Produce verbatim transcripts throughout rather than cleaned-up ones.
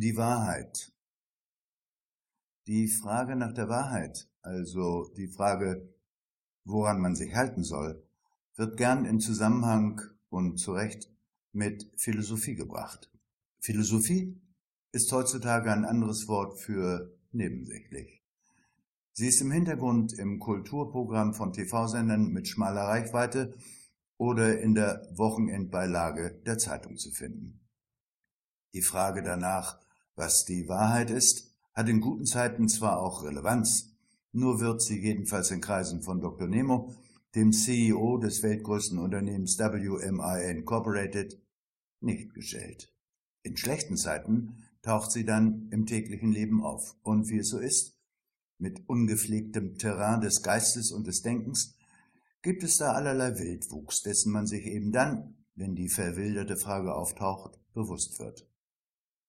die Wahrheit. Die Frage nach der Wahrheit, also die Frage, woran man sich halten soll, wird gern in Zusammenhang und zu Recht mit Philosophie gebracht. Philosophie ist heutzutage ein anderes Wort für nebensächlich. Sie ist im Hintergrund im Kulturprogramm von T V-Sendern mit schmaler Reichweite oder in der Wochenendbeilage der Zeitung zu finden. Die Frage danach, was die Wahrheit ist, hat in guten Zeiten zwar auch Relevanz, nur wird sie jedenfalls in Kreisen von Doktor Nemo, dem C E O des weltgrößten Unternehmens W M I A Incorporated, nicht gestellt. In schlechten Zeiten taucht sie dann im täglichen Leben auf. Und wie es so ist, mit ungepflegtem Terrain des Geistes und des Denkens, gibt es da allerlei Wildwuchs, dessen man sich eben dann, wenn die verwilderte Frage auftaucht, bewusst wird.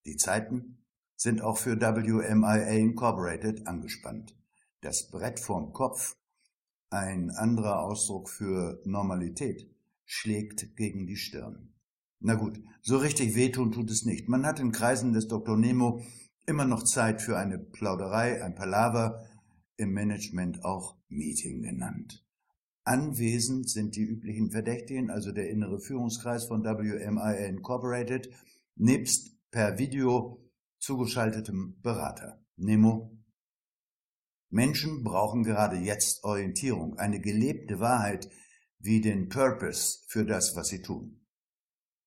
Die Zeiten sind auch für W M I A Incorporated angespannt. Das Brett vorm Kopf, ein anderer Ausdruck für Normalität, schlägt gegen die Stirn. Na gut, so richtig wehtun tut es nicht. Man hat in Kreisen des Doktor Nemo immer noch Zeit für eine Plauderei, ein Palaver, im Management auch Meeting genannt. Anwesend sind die üblichen Verdächtigen, also der innere Führungskreis von W M I A Incorporated, nebst per Video zugeschaltetem Berater. Nemo: Menschen brauchen gerade jetzt Orientierung, eine gelebte Wahrheit wie den Purpose für das, was sie tun.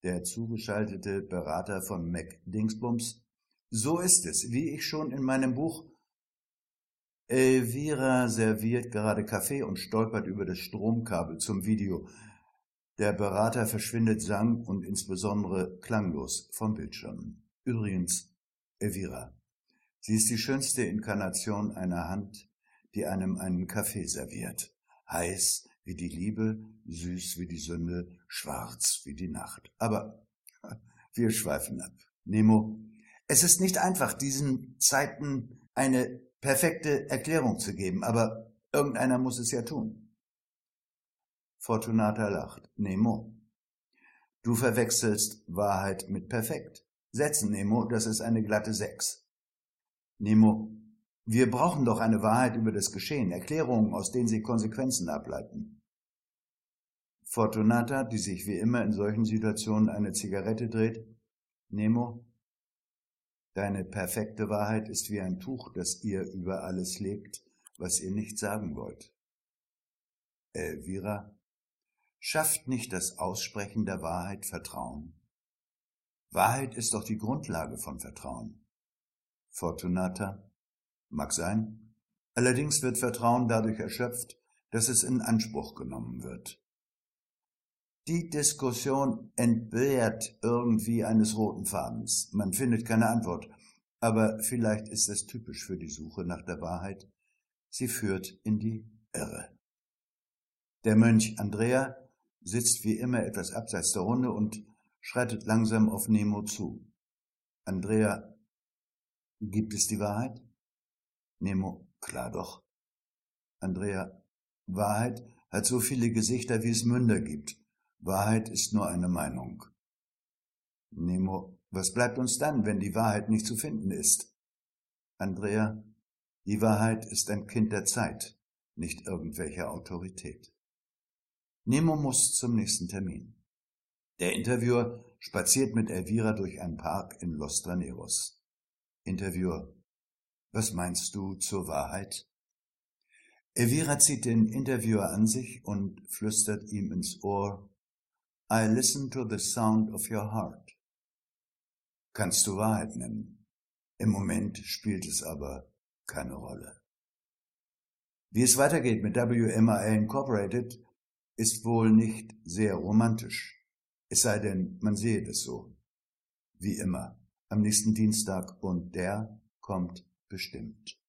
Der zugeschaltete Berater von MacDingsbums: So ist es, wie ich schon in meinem Buch. Elvira serviert gerade Kaffee und stolpert über das Stromkabel zum Video. Der Berater verschwindet sang- und insbesondere klanglos vom Bildschirm. Übrigens, Elvira. Sie ist die schönste Inkarnation einer Hand, die einem einen Kaffee serviert. Heiß wie die Liebe, süß wie die Sünde, schwarz wie die Nacht. Aber wir schweifen ab. Nemo: Es ist nicht einfach, diesen Zeiten eine perfekte Erklärung zu geben, aber irgendeiner muss es ja tun. Fortunata lacht. Nemo: Du verwechselst Wahrheit mit perfekt. Setzen, Nemo, das ist eine glatte Sechs. Nemo: Wir brauchen doch eine Wahrheit über das Geschehen, Erklärungen, aus denen sich Konsequenzen ableiten. Fortunata, die sich wie immer in solchen Situationen eine Zigarette dreht: Nemo, deine perfekte Wahrheit ist wie ein Tuch, das ihr über alles legt, was ihr nicht sagen wollt. Elvira: Schafft nicht das Aussprechen der Wahrheit Vertrauen? Wahrheit ist doch die Grundlage von Vertrauen. Fortunata: Mag sein. Allerdings wird Vertrauen dadurch erschöpft, dass es in Anspruch genommen wird. Die Diskussion entbehrt irgendwie eines roten Fadens. Man findet keine Antwort, aber vielleicht ist es typisch für die Suche nach der Wahrheit. Sie führt in die Irre. Der Mönch Andrea sitzt wie immer etwas abseits der Runde und schreitet langsam auf Nemo zu. Andrea: Gibt es die Wahrheit? Nemo: Klar doch. Andrea: Wahrheit hat so viele Gesichter, wie es Münder gibt. Wahrheit ist nur eine Meinung. Nemo: Was bleibt uns dann, wenn die Wahrheit nicht zu finden ist? Andrea: Die Wahrheit ist ein Kind der Zeit, nicht irgendwelche Autorität. Nemo muss zum nächsten Termin. Der Interviewer spaziert mit Elvira durch einen Park in Los Traneros. Interviewer: Was meinst du zur Wahrheit? Elvira zieht den Interviewer an sich und flüstert ihm ins Ohr: I listen to the sound of your heart. Kannst du Wahrheit nennen? Im Moment spielt es aber keine Rolle. Wie es weitergeht mit W M I A Incorporated, ist wohl nicht sehr romantisch. Es sei denn, man sehe das so. Wie immer, am nächsten Dienstag, und der kommt bestimmt.